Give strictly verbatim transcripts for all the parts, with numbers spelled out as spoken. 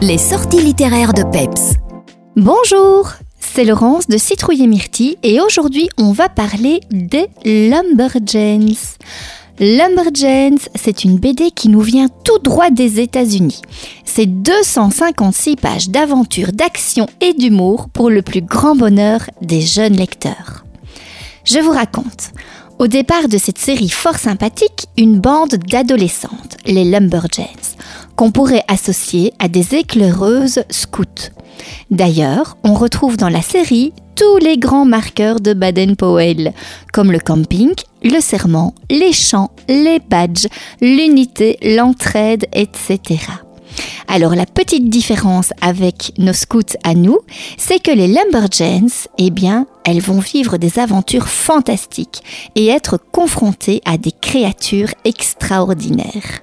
Les sorties littéraires de Peps. Bonjour, c'est Laurence de Citrouille et Myrtille et aujourd'hui on va parler des Lumberjanes. Lumberjanes, c'est une B D qui nous vient tout droit des États-Unis. C'est deux cent cinquante-six pages d'aventure, d'action et d'humour pour le plus grand bonheur des jeunes lecteurs. Je vous raconte. Au départ de cette série fort sympathique, une bande d'adolescentes, les Lumberjanes, qu'on pourrait associer à des éclaireuses scouts. D'ailleurs, on retrouve dans la série tous les grands marqueurs de Baden-Powell, comme le camping, le serment, les chants, les badges, l'unité, l'entraide, et cetera. Alors la petite différence avec nos scouts à nous, c'est que les Lumberjanes, eh bien, elles vont vivre des aventures fantastiques et être confrontées à des créatures extraordinaires.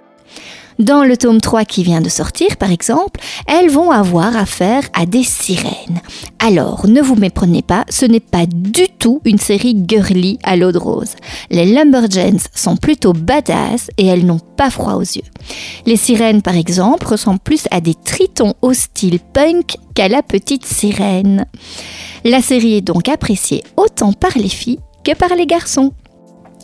Dans le tome trois qui vient de sortir, par exemple, elles vont avoir affaire à des sirènes. Alors, ne vous méprenez pas, ce n'est pas du tout une série girly à l'eau de rose. Les Lumberjanes sont plutôt badass et elles n'ont pas froid aux yeux. Les sirènes, par exemple, ressemblent plus à des tritons au style punk qu'à la petite sirène. La série est donc appréciée autant par les filles que par les garçons.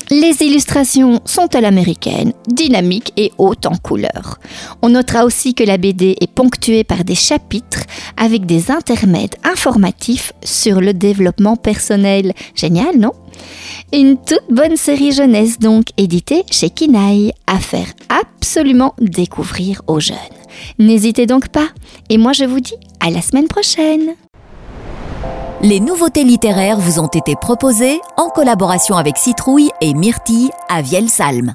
Les illustrations sont à l'américaine, dynamiques et hautes en couleurs. On notera aussi que la B D est ponctuée par des chapitres avec des intermèdes informatifs sur le développement personnel. Génial, non ? Une toute bonne série jeunesse donc, éditée chez Kinaï, à faire absolument découvrir aux jeunes. N'hésitez donc pas, et moi je vous dis à la semaine prochaine. Les nouveautés littéraires vous ont été proposées en collaboration avec Citrouille et Myrtille à Vielsalm.